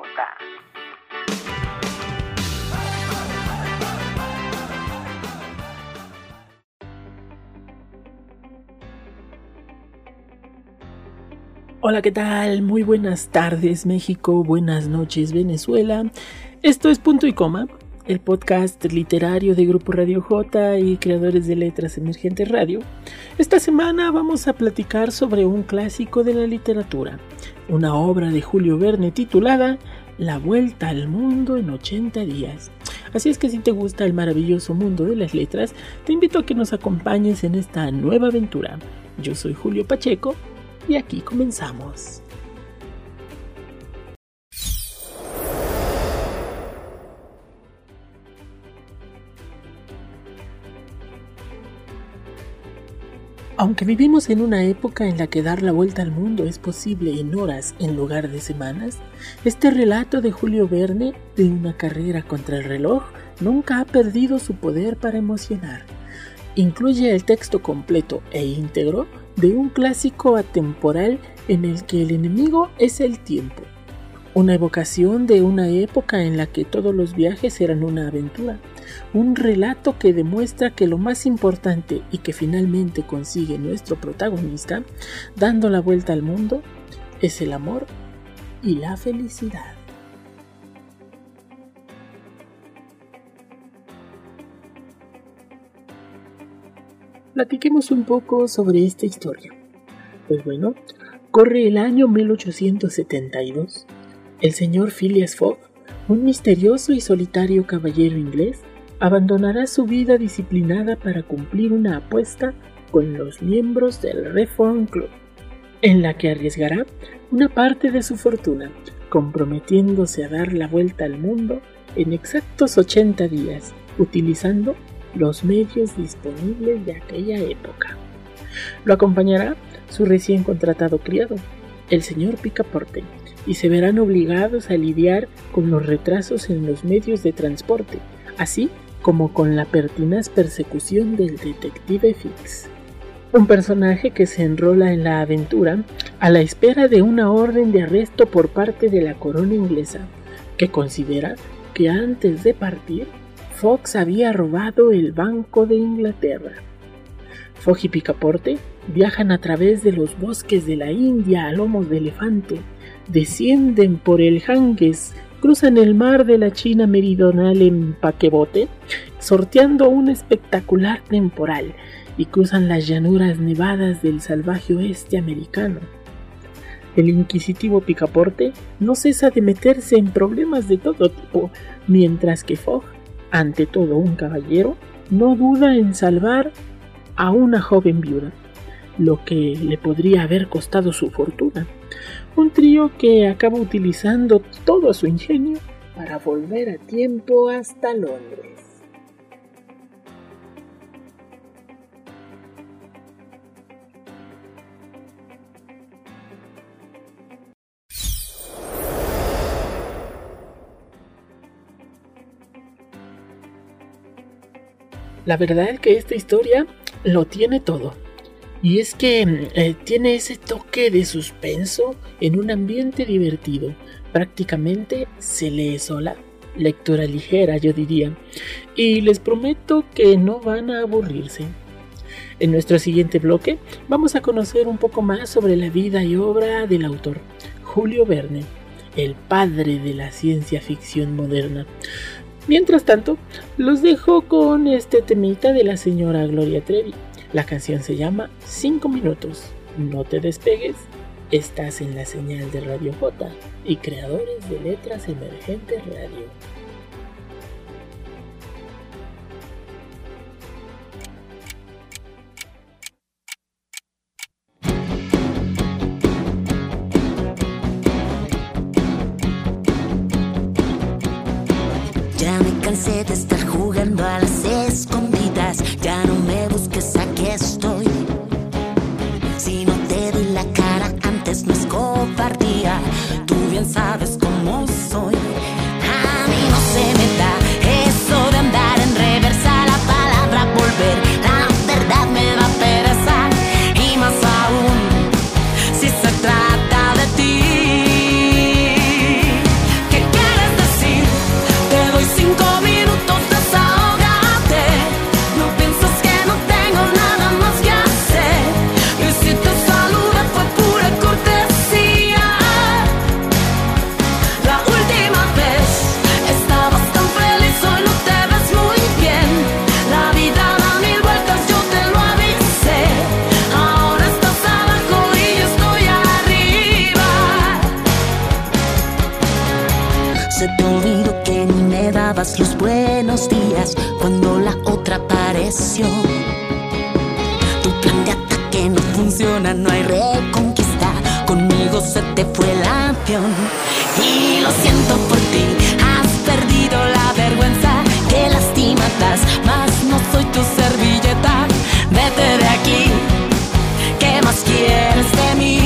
J. Hola, ¿qué tal? Muy buenas tardes, México. Buenas noches, Venezuela. Esto es Punto y Coma, el podcast literario de Grupo Radio J y creadores de Letras Emergentes Radio. Esta semana vamos a platicar sobre un clásico de la literatura, una obra de Julio Verne titulada La Vuelta al Mundo en 80 días. Así es que si te gusta el maravilloso mundo de las letras, te invito a que nos acompañes en esta nueva aventura. Yo soy Julio Pacheco. Y aquí comenzamos. Aunque vivimos en una época en la que dar la vuelta al mundo es posible en horas en lugar de semanas, este relato de Julio Verne de una carrera contra el reloj nunca ha perdido su poder para emocionar. Incluye el texto completo e íntegro de un clásico atemporal en el que el enemigo es el tiempo. Una evocación de una época en la que todos los viajes eran una aventura. Un relato que demuestra que lo más importante y que finalmente consigue nuestro protagonista, dando la vuelta al mundo, es el amor y la felicidad. Platiquemos un poco sobre esta historia. Pues bueno, corre el año 1872. El señor Phileas Fogg, un misterioso y solitario caballero inglés, abandonará su vida disciplinada para cumplir una apuesta con los miembros del Reform Club, en la que arriesgará una parte de su fortuna, comprometiéndose a dar la vuelta al mundo en exactos 80 días, utilizando los medios disponibles de aquella época. Lo acompañará su recién contratado criado, el señor Picaporte, y se verán obligados a lidiar con los retrasos en los medios de transporte, así como con la pertinaz persecución del detective Fix, un personaje que se enrola en la aventura a la espera de una orden de arresto por parte de la corona inglesa, que considera que antes de partir Fox había robado el Banco de Inglaterra. Fogg y Picaporte viajan a través de los bosques de la India a lomos de elefante, descienden por el Ganges, cruzan el mar de la China meridional en paquebote, sorteando un espectacular temporal, y cruzan las llanuras nevadas del salvaje oeste americano. El inquisitivo Picaporte no cesa de meterse en problemas de todo tipo, mientras que Fogg, ante todo un caballero, no duda en salvar a una joven viuda, lo que le podría haber costado su fortuna. Un trío que acaba utilizando todo su ingenio para volver a tiempo hasta Londres. La verdad es que esta historia lo tiene todo, y es que tiene ese toque de suspenso en un ambiente divertido, prácticamente se lee sola, lectura ligera yo diría, y les prometo que no van a aburrirse. En nuestro siguiente bloque vamos a conocer un poco más sobre la vida y obra del autor, Julio Verne, el padre de la ciencia ficción moderna. Mientras tanto, los dejo con este temita de la señora Gloria Trevi. La canción se llama 5 minutos. No te despegues, estás en la señal de Radio J y creadores de Letras Emergentes Radio. Cansé de estar jugando a las escondidas. Ya no me busques, aquí estoy. Si no te doy la cara antes no es cobardía. Tú bien sabes cómo soy. A mí no dabas los buenos días cuando la otra apareció. Tu plan de ataque no funciona, no hay reconquista. Conmigo se te fue el avión. Y lo siento por ti, has perdido la vergüenza. Qué lástima das, mas no soy tu servilleta. Vete de aquí, ¿qué más quieres de mí?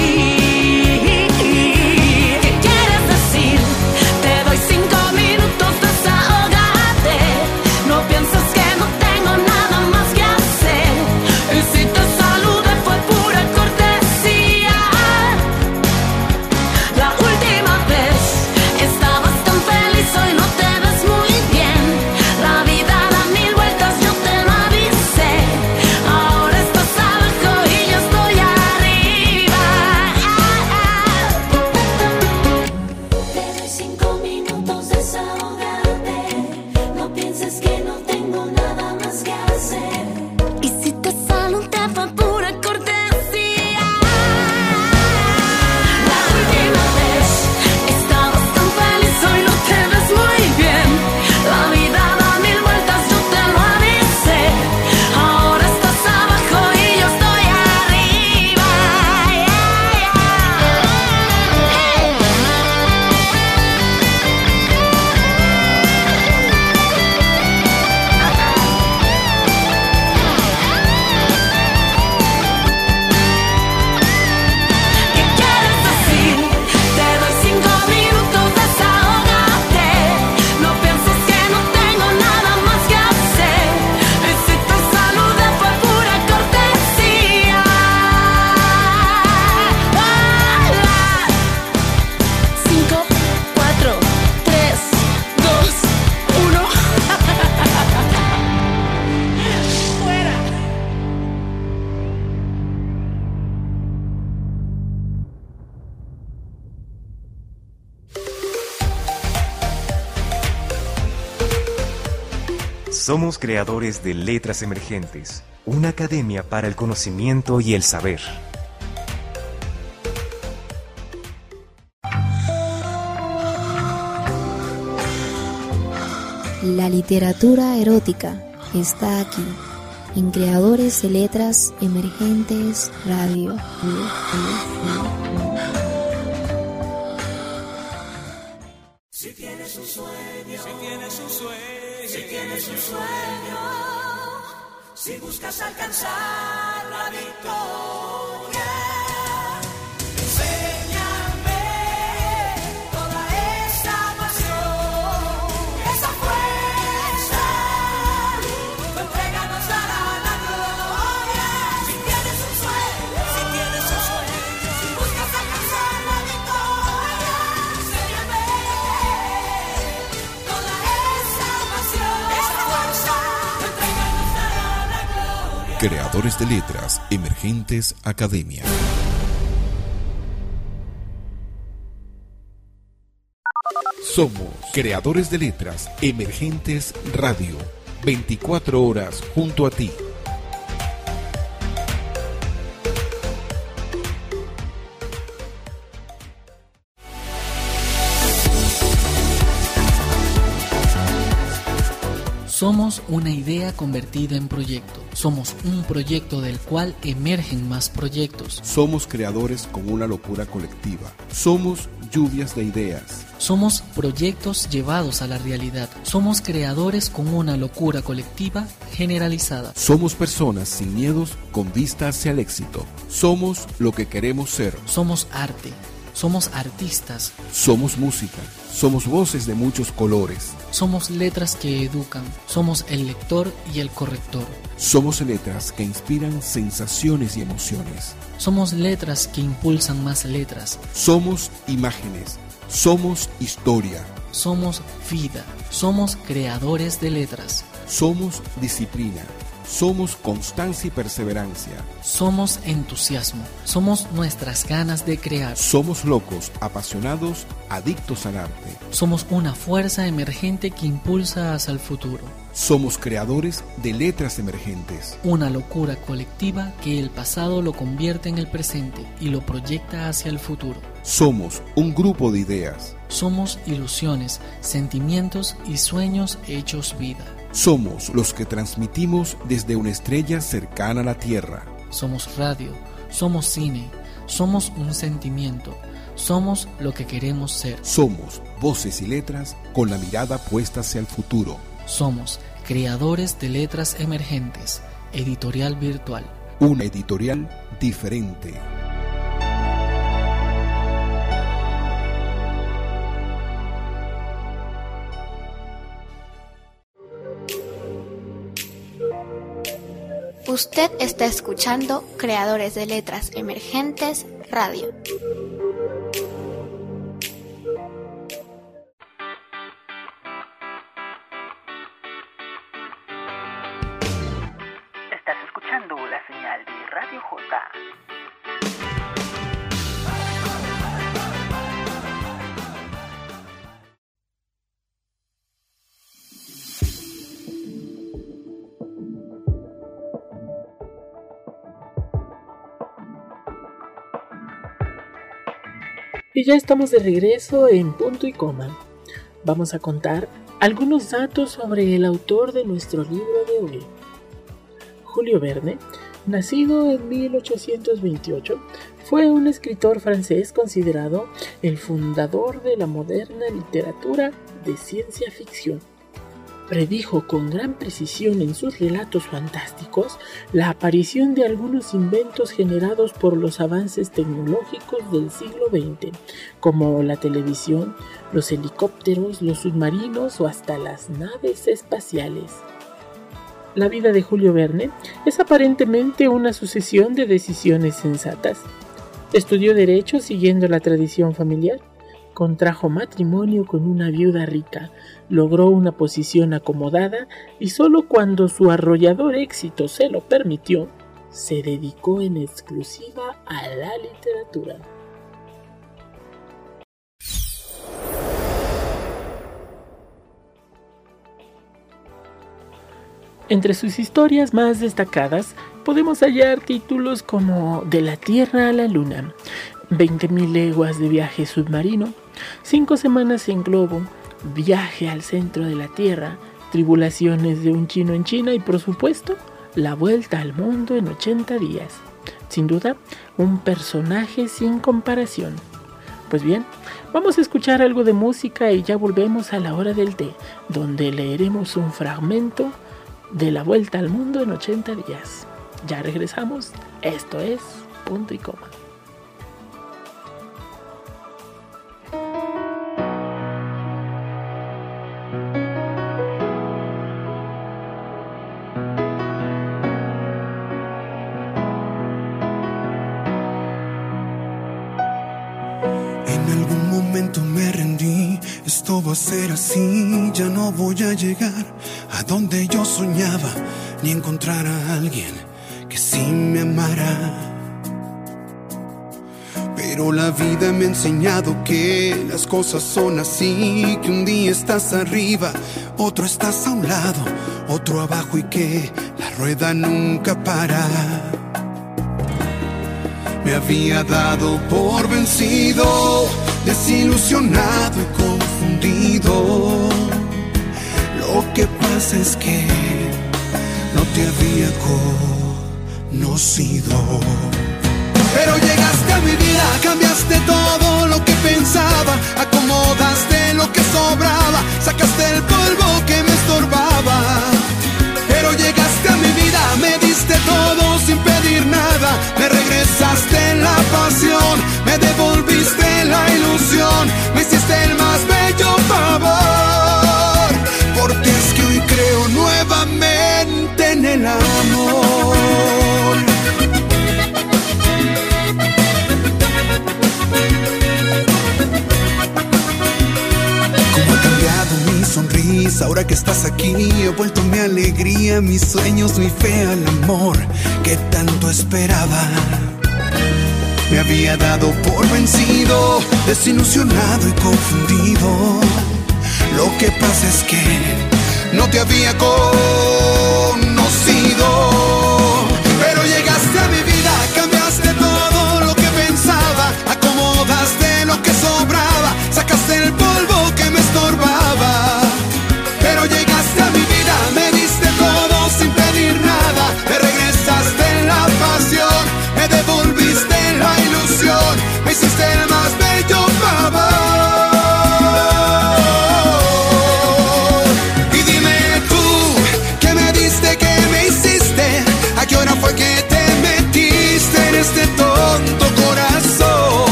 Somos creadores de Letras Emergentes, una academia para el conocimiento y el saber. La literatura erótica está aquí, en Creadores de Letras Emergentes Radio. Si buscas alcanzar la victoria, enséñame toda esa pasión, esa fuerza, tu entrega nos dará la gloria. Si tienes un sueño, si buscas alcanzar la victoria, enséñame toda esa pasión, esa fuerza. Creadores de Letras Emergentes Academia. Somos Creadores de Letras Emergentes Radio. 24 horas junto a ti. Somos una idea convertida en proyecto. Somos un proyecto del cual emergen más proyectos. Somos creadores con una locura colectiva. Somos lluvias de ideas. Somos proyectos llevados a la realidad. Somos creadores con una locura colectiva generalizada. Somos personas sin miedos con vista hacia el éxito. Somos lo que queremos ser. Somos arte. Somos artistas. Somos música. Somos voces de muchos colores. Somos letras que educan. Somos el lector y el corrector. Somos letras que inspiran sensaciones y emociones. Somos letras que impulsan más letras. Somos imágenes. Somos historia. Somos vida. Somos creadores de letras. Somos disciplina. Somos constancia y perseverancia. Somos entusiasmo. Somos nuestras ganas de crear. Somos locos, apasionados, adictos al arte. Somos una fuerza emergente que impulsa hacia el futuro. Somos creadores de letras emergentes. Una locura colectiva que el pasado lo convierte en el presente y lo proyecta hacia el futuro. Somos un grupo de ideas. Somos ilusiones, sentimientos y sueños hechos vida. Somos los que transmitimos desde una estrella cercana a la Tierra. Somos radio, somos cine, somos un sentimiento, somos lo que queremos ser. Somos voces y letras con la mirada puesta hacia el futuro. Somos creadores de Letras Emergentes, editorial virtual. Una editorial diferente. Usted está escuchando Creadores de Letras Emergentes Radio. Estás escuchando la señal de Radio J. Y ya estamos de regreso en Punto y Coma. Vamos a contar algunos datos sobre el autor de nuestro libro de hoy. Julio Verne, nacido en 1828, fue un escritor francés considerado el fundador de la moderna literatura de ciencia ficción. Predijo con gran precisión en sus relatos fantásticos la aparición de algunos inventos generados por los avances tecnológicos del siglo XX, como la televisión, los helicópteros, los submarinos o hasta las naves espaciales. La vida de Julio Verne es aparentemente una sucesión de decisiones sensatas. Estudió Derecho siguiendo la tradición familiar. Contrajo matrimonio con una viuda rica, logró una posición acomodada y solo cuando su arrollador éxito se lo permitió, se dedicó en exclusiva a la literatura. Entre sus historias más destacadas podemos hallar títulos como De la Tierra a la Luna, 20.000 leguas de viaje submarino, 5 semanas en globo, Viaje al centro de la Tierra, Tribulaciones de un chino en China y, por supuesto, La Vuelta al Mundo en 80 días. Sin duda, un personaje sin comparación. Pues bien, vamos a escuchar algo de música y ya volvemos a la hora del té, donde leeremos un fragmento de La Vuelta al Mundo en 80 días. Ya regresamos. Esto es Punto y Coma. Ser así, ya no voy a llegar a donde yo soñaba, ni encontrar a alguien que sí me amara. Pero la vida me ha enseñado que las cosas son así, que un día estás arriba, otro estás a un lado, otro abajo y que la rueda nunca para. Me había dado por vencido, desilusionado y confundido. Lo que pasa es que no te había conocido. Pero llegaste a mi vida, cambiaste todo lo que pensaba, acomodaste lo que sobraba, sacaste el polvo que me estorbaba. Pero llegaste a mi vida, me diste todo sin pedir nada, me regresaste la pasión, me devolviste la ilusión, me hiciste el más bello favor, porque es que hoy creo nuevamente en el amor. Sonrisa, ahora que estás aquí, he vuelto mi alegría, mis sueños, mi fe al amor que tanto esperaba. Me había dado por vencido, desilusionado y confundido. Lo que pasa es que no te había conocido. Pero llegaste a mi vida, cambiaste todo lo que pensaba, acomodaste lo que sobraba, sacaste el poder.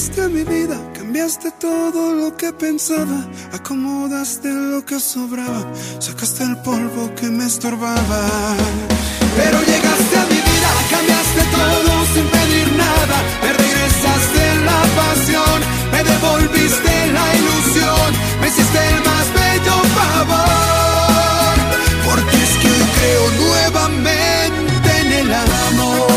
Cambiaste mi vida, cambiaste todo lo que pensaba, acomodaste lo que sobraba, sacaste el polvo que me estorbaba. Pero llegaste a mi vida, cambiaste todo sin pedir nada, me regresaste la pasión, me devolviste la ilusión, me hiciste el más bello favor, porque es que hoy creo nuevamente en el amor.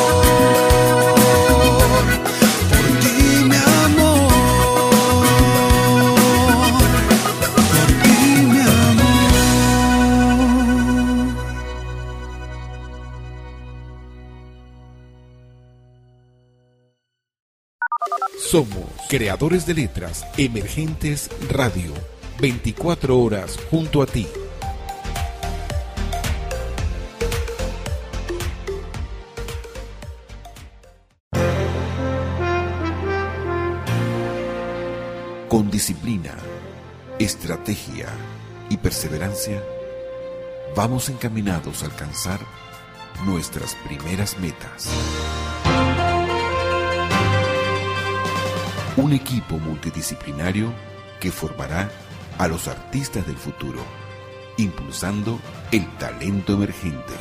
Somos creadores de Letras Emergentes Radio, 24 horas junto a ti. Con disciplina, estrategia y perseverancia, vamos encaminados a alcanzar nuestras primeras metas. Un equipo multidisciplinario que formará a los artistas del futuro, impulsando el talento emergente.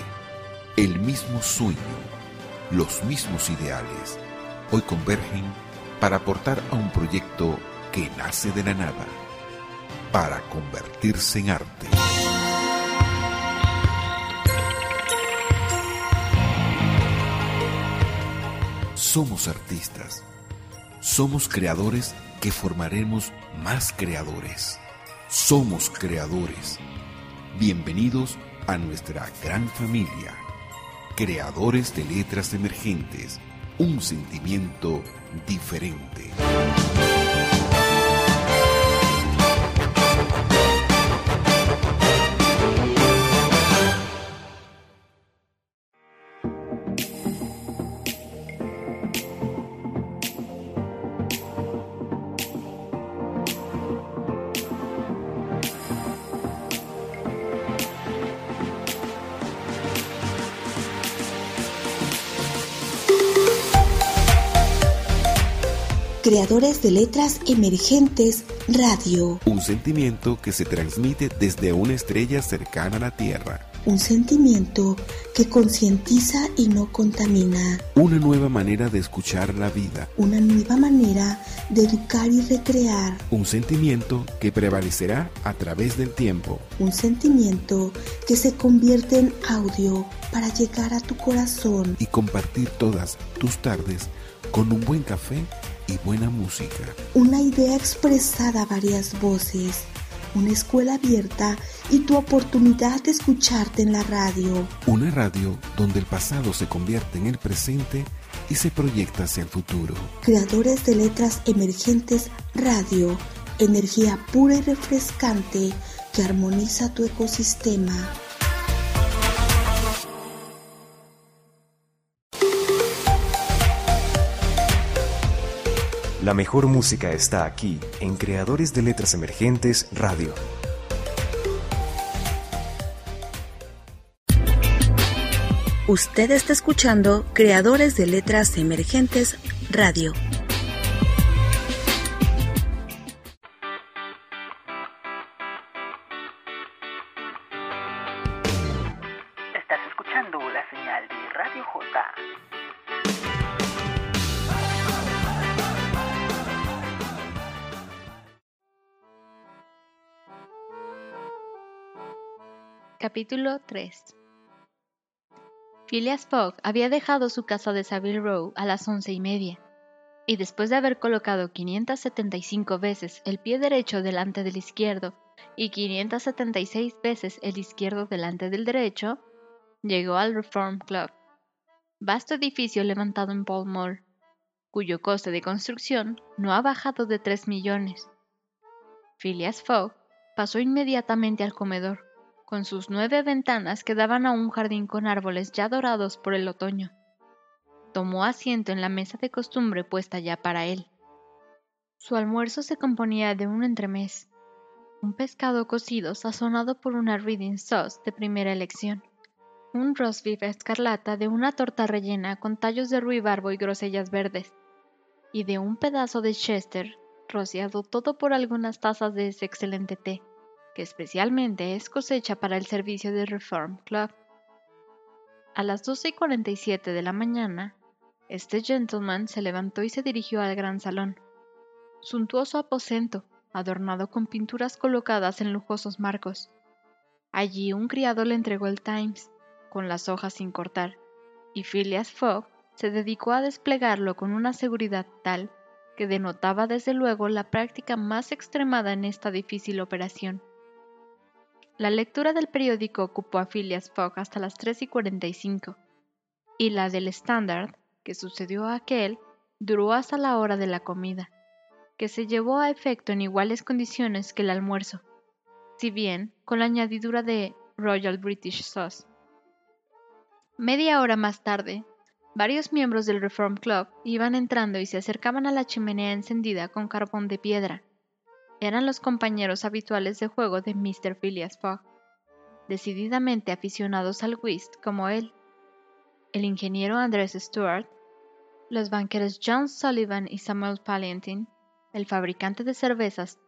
El mismo sueño, los mismos ideales, hoy convergen para aportar a un proyecto que nace de la nada, para convertirse en arte. Somos artistas. Somos creadores que formaremos más creadores. Somos creadores. Bienvenidos a nuestra gran familia. Creadores de Letras Emergentes. Un sentimiento diferente. Creadores de Letras Emergentes Radio. Un sentimiento que se transmite desde una estrella cercana a la Tierra. Un sentimiento que concientiza y no contamina. Una nueva manera de escuchar la vida. Una nueva manera de educar y recrear. Un sentimiento que prevalecerá a través del tiempo. Un sentimiento que se convierte en audio para llegar a tu corazón. Y compartir todas tus tardes con un buen café y buena música. Una idea expresada a varias voces, una escuela abierta y tu oportunidad de escucharte en la radio. Una radio donde el pasado se convierte en el presente y se proyecta hacia el futuro. Creadores de Letras Emergentes Radio, energía pura y refrescante que armoniza tu ecosistema. La mejor música está aquí, en Creadores de Letras Emergentes Radio. Usted está escuchando Creadores de Letras Emergentes Radio. Estás escuchando la señal de Radio J. Capítulo 3. Phileas Fogg había dejado su casa de Savile Row a las 11:30, y después de haber colocado 575 veces el pie derecho delante del izquierdo y 576 veces el izquierdo delante del derecho, llegó al Reform Club, vasto edificio levantado en Pall Mall, cuyo coste de construcción no ha bajado de 3 millones. Phileas Fogg pasó inmediatamente al comedor, con sus 9 ventanas que daban a un jardín con árboles ya dorados por el otoño. Tomó asiento en la mesa de costumbre puesta ya para él. Su almuerzo se componía de un entremés, un pescado cocido sazonado por una Reading Sauce de primera elección, un roast beef escarlata de una torta rellena con tallos de ruibarbo y grosellas verdes, y de un pedazo de Chester, rociado todo por algunas tazas de ese excelente té, que especialmente es cosecha para el servicio de Reform Club. A las 12:47 de la mañana, este gentleman se levantó y se dirigió al gran salón, suntuoso aposento, adornado con pinturas colocadas en lujosos marcos. Allí un criado le entregó el Times, con las hojas sin cortar, y Phileas Fogg se dedicó a desplegarlo con una seguridad tal que denotaba desde luego la práctica más extremada en esta difícil operación. La lectura del periódico ocupó a Phileas Fogg hasta las 3:45, y la del Standard, que sucedió a aquel, duró hasta la hora de la comida, que se llevó a efecto en iguales condiciones que el almuerzo, si bien con la añadidura de Royal British Sauce. Media hora más tarde, varios miembros del Reform Club iban entrando y se acercaban a la chimenea encendida con carbón de piedra. Eran los compañeros habituales de juego de Mr. Phileas Fogg, decididamente aficionados al whist como él, el ingeniero Andrés Stewart, los banqueros John Sullivan y Samuel Fallentin, el fabricante de cervezas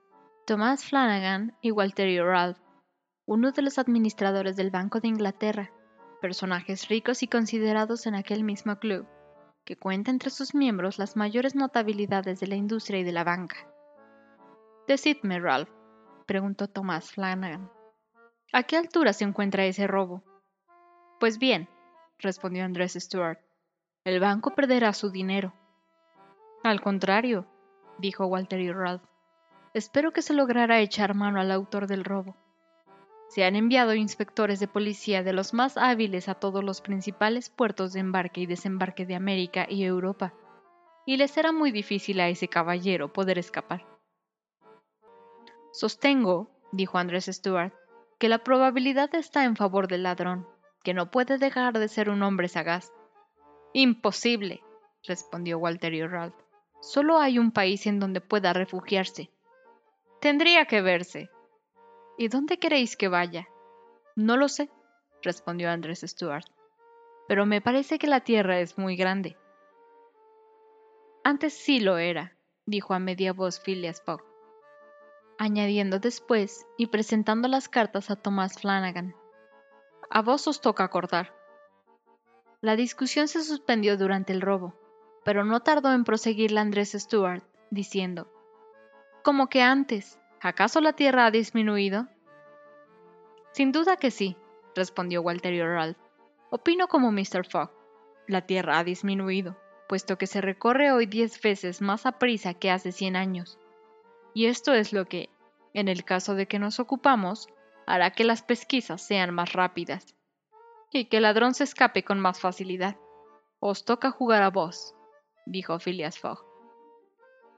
Thomas Flanagan y Walter E. Ralph, uno de los administradores del Banco de Inglaterra, personajes ricos y considerados en aquel mismo club, que cuenta entre sus miembros las mayores notabilidades de la industria y de la banca. —Decidme, Ralph —preguntó Thomas Flanagan—, ¿a qué altura se encuentra ese robo? —Pues bien —respondió Andrés Stewart—, el banco perderá su dinero. —Al contrario —dijo Walter E. Ralph—, espero que se logrará echar mano al autor del robo. Se han enviado inspectores de policía de los más hábiles a todos los principales puertos de embarque y desembarque de América y Europa, y les será muy difícil a ese caballero poder escapar. —Sostengo —dijo Andrés Stewart— que la probabilidad está en favor del ladrón, que no puede dejar de ser un hombre sagaz. —Imposible —respondió Walter E. Ralph—, solo hay un país en donde pueda refugiarse. —Tendría que verse. —¿Y dónde queréis que vaya? —No lo sé —respondió Andrés Stewart—, pero me parece que la tierra es muy grande. —Antes sí lo era —dijo a media voz Phileas Fogg, añadiendo después y presentando las cartas a Thomas Flanagan—, a vos os toca acordar. La discusión se suspendió durante el robo, pero no tardó en proseguirla Andrés Stewart, diciendo: —¿Cómo que antes? ¿Acaso la tierra ha disminuido? —Sin duda que sí —respondió Walter E. Ralph—, opino como Mr. Fogg. La tierra ha disminuido, puesto que se recorre hoy 10 veces más aprisa que hace 100 años. Y esto es lo que, en el caso de que nos ocupamos, hará que las pesquisas sean más rápidas y que el ladrón se escape con más facilidad. —Os toca jugar a vos —dijo Phileas Fogg.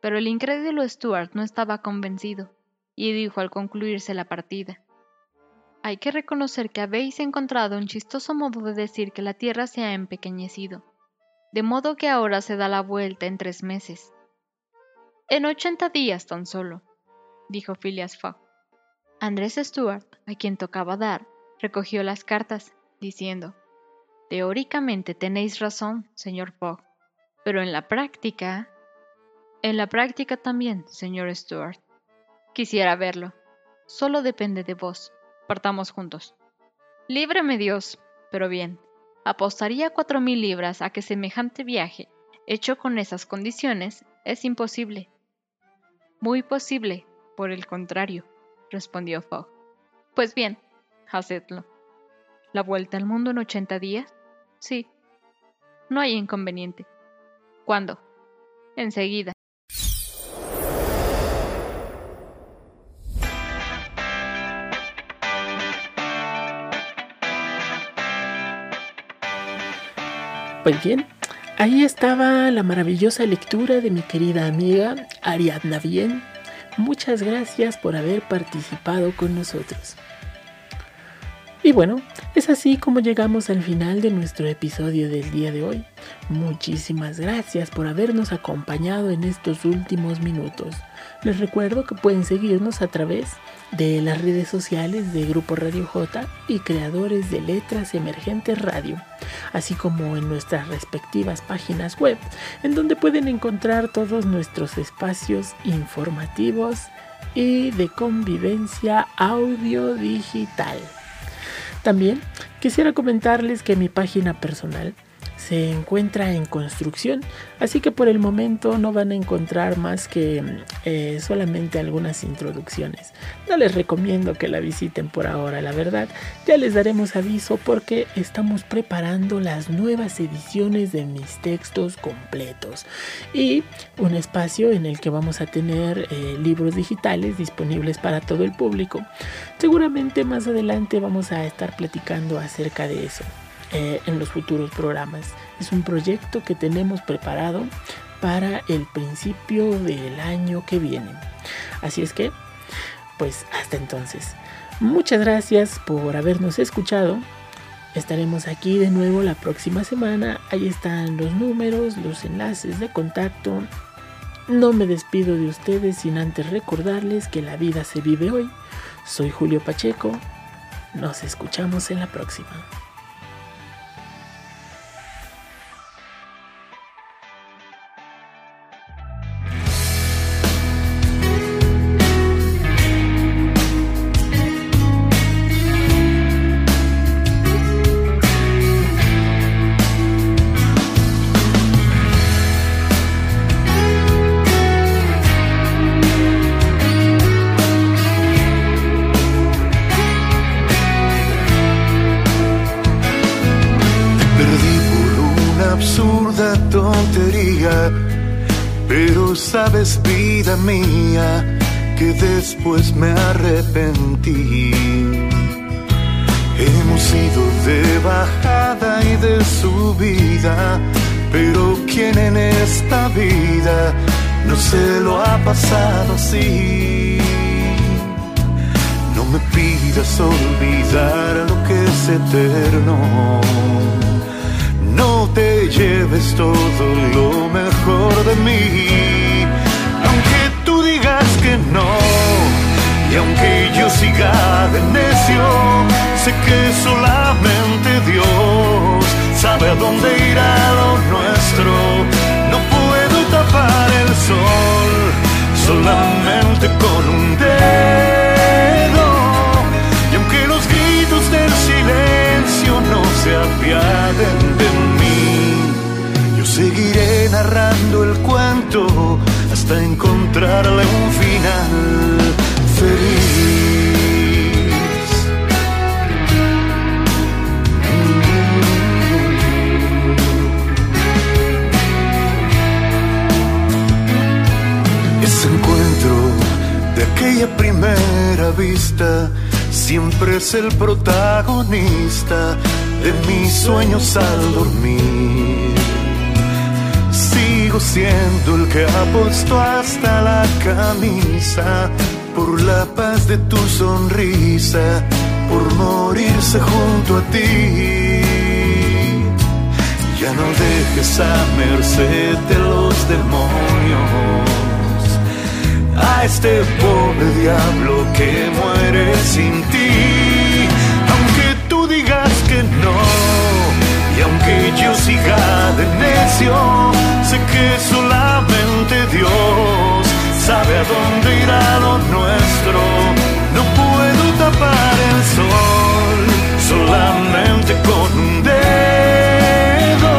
Pero el incrédulo Stewart no estaba convencido, y dijo al concluirse la partida: —Hay que reconocer que habéis encontrado un chistoso modo de decir que la tierra se ha empequeñecido, de modo que ahora se da la vuelta en 3 meses. —En 80 días tan solo —dijo Phileas Fogg. Andrés Stewart, a quien tocaba dar, recogió las cartas, diciendo: —Teóricamente tenéis razón, señor Fogg, pero en la práctica... —En la práctica también, señor Stewart. Quisiera verlo. Solo depende de vos. Partamos juntos. —Líbreme Dios, pero bien. Apostaría 4.000 libras a que semejante viaje, hecho con esas condiciones, es imposible. —Muy posible, por el contrario —respondió Fogg—. Pues bien, hacedlo. —¿La vuelta al mundo en 80 días? —Sí. —No hay inconveniente. —¿Cuándo? —Enseguida. Pues bien, ahí estaba la maravillosa lectura de mi querida amiga Ariadna Bien. Muchas gracias por haber participado con nosotros. Y bueno, es así como llegamos al final de nuestro episodio del día de hoy. Muchísimas gracias por habernos acompañado en estos últimos minutos. Les recuerdo que pueden seguirnos a través de las redes sociales de Grupo Radio J y creadores de Letras Emergentes Radio, así como en nuestras respectivas páginas web, en donde pueden encontrar todos nuestros espacios informativos y de convivencia audio digital. También quisiera comentarles que mi página personal se encuentra en construcción, así que por el momento no van a encontrar más que solamente algunas introducciones. No les recomiendo que la visiten por ahora, la verdad. Ya les daremos aviso porque estamos preparando las nuevas ediciones de mis textos completos y un espacio en el que vamos a tener libros digitales disponibles para todo el público. Seguramente más adelante vamos a estar platicando acerca de eso. En los futuros programas. Es un proyecto que tenemos preparado para el principio del año que viene. Así es que, pues hasta entonces. Muchas gracias por habernos escuchado. Estaremos aquí de nuevo la próxima semana. Ahí están los números, los enlaces de contacto. No me despido de ustedes sin antes recordarles que la vida se vive hoy. Soy Julio Pacheco. Nos escuchamos en la próxima. Sabes, vida mía, que después me arrepentí. Hemos ido de bajada y de subida, pero ¿quién en esta vida no se lo ha pasado así? No me pidas olvidar lo que es eterno, no te lleves todo lo mejor de mí. Que no, y aunque yo siga de necio, sé que solamente Dios sabe a dónde irá lo nuestro. No puedo tapar el sol solamente con un dedo, y aunque los gritos del silencio no se apiaden de mí, yo seguiré narrando el cuento hasta encontrarle un final feliz. Ese encuentro de aquella primera vista siempre es el protagonista de mis sueños al dormir. Sigo siendo el que apostó hasta la camisa por la paz de tu sonrisa, por morirse junto a ti. Ya no dejes a merced de los demonios a este pobre diablo que muere sin ti. Aunque tú digas que no, y aunque yo siga de necio, sé que solamente Dios sabe a dónde irá lo nuestro. No puedo tapar el sol solamente con un dedo,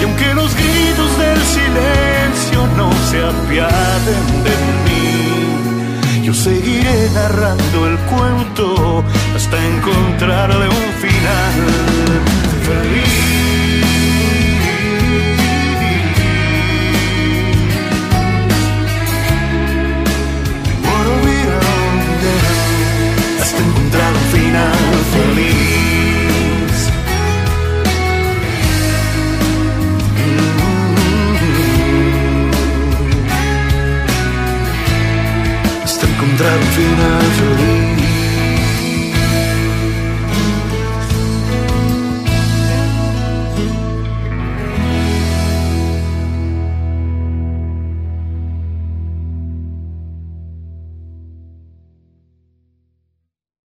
y aunque los gritos del silencio no se apiaden de mí, yo seguiré narrando el cuento hasta encontrarle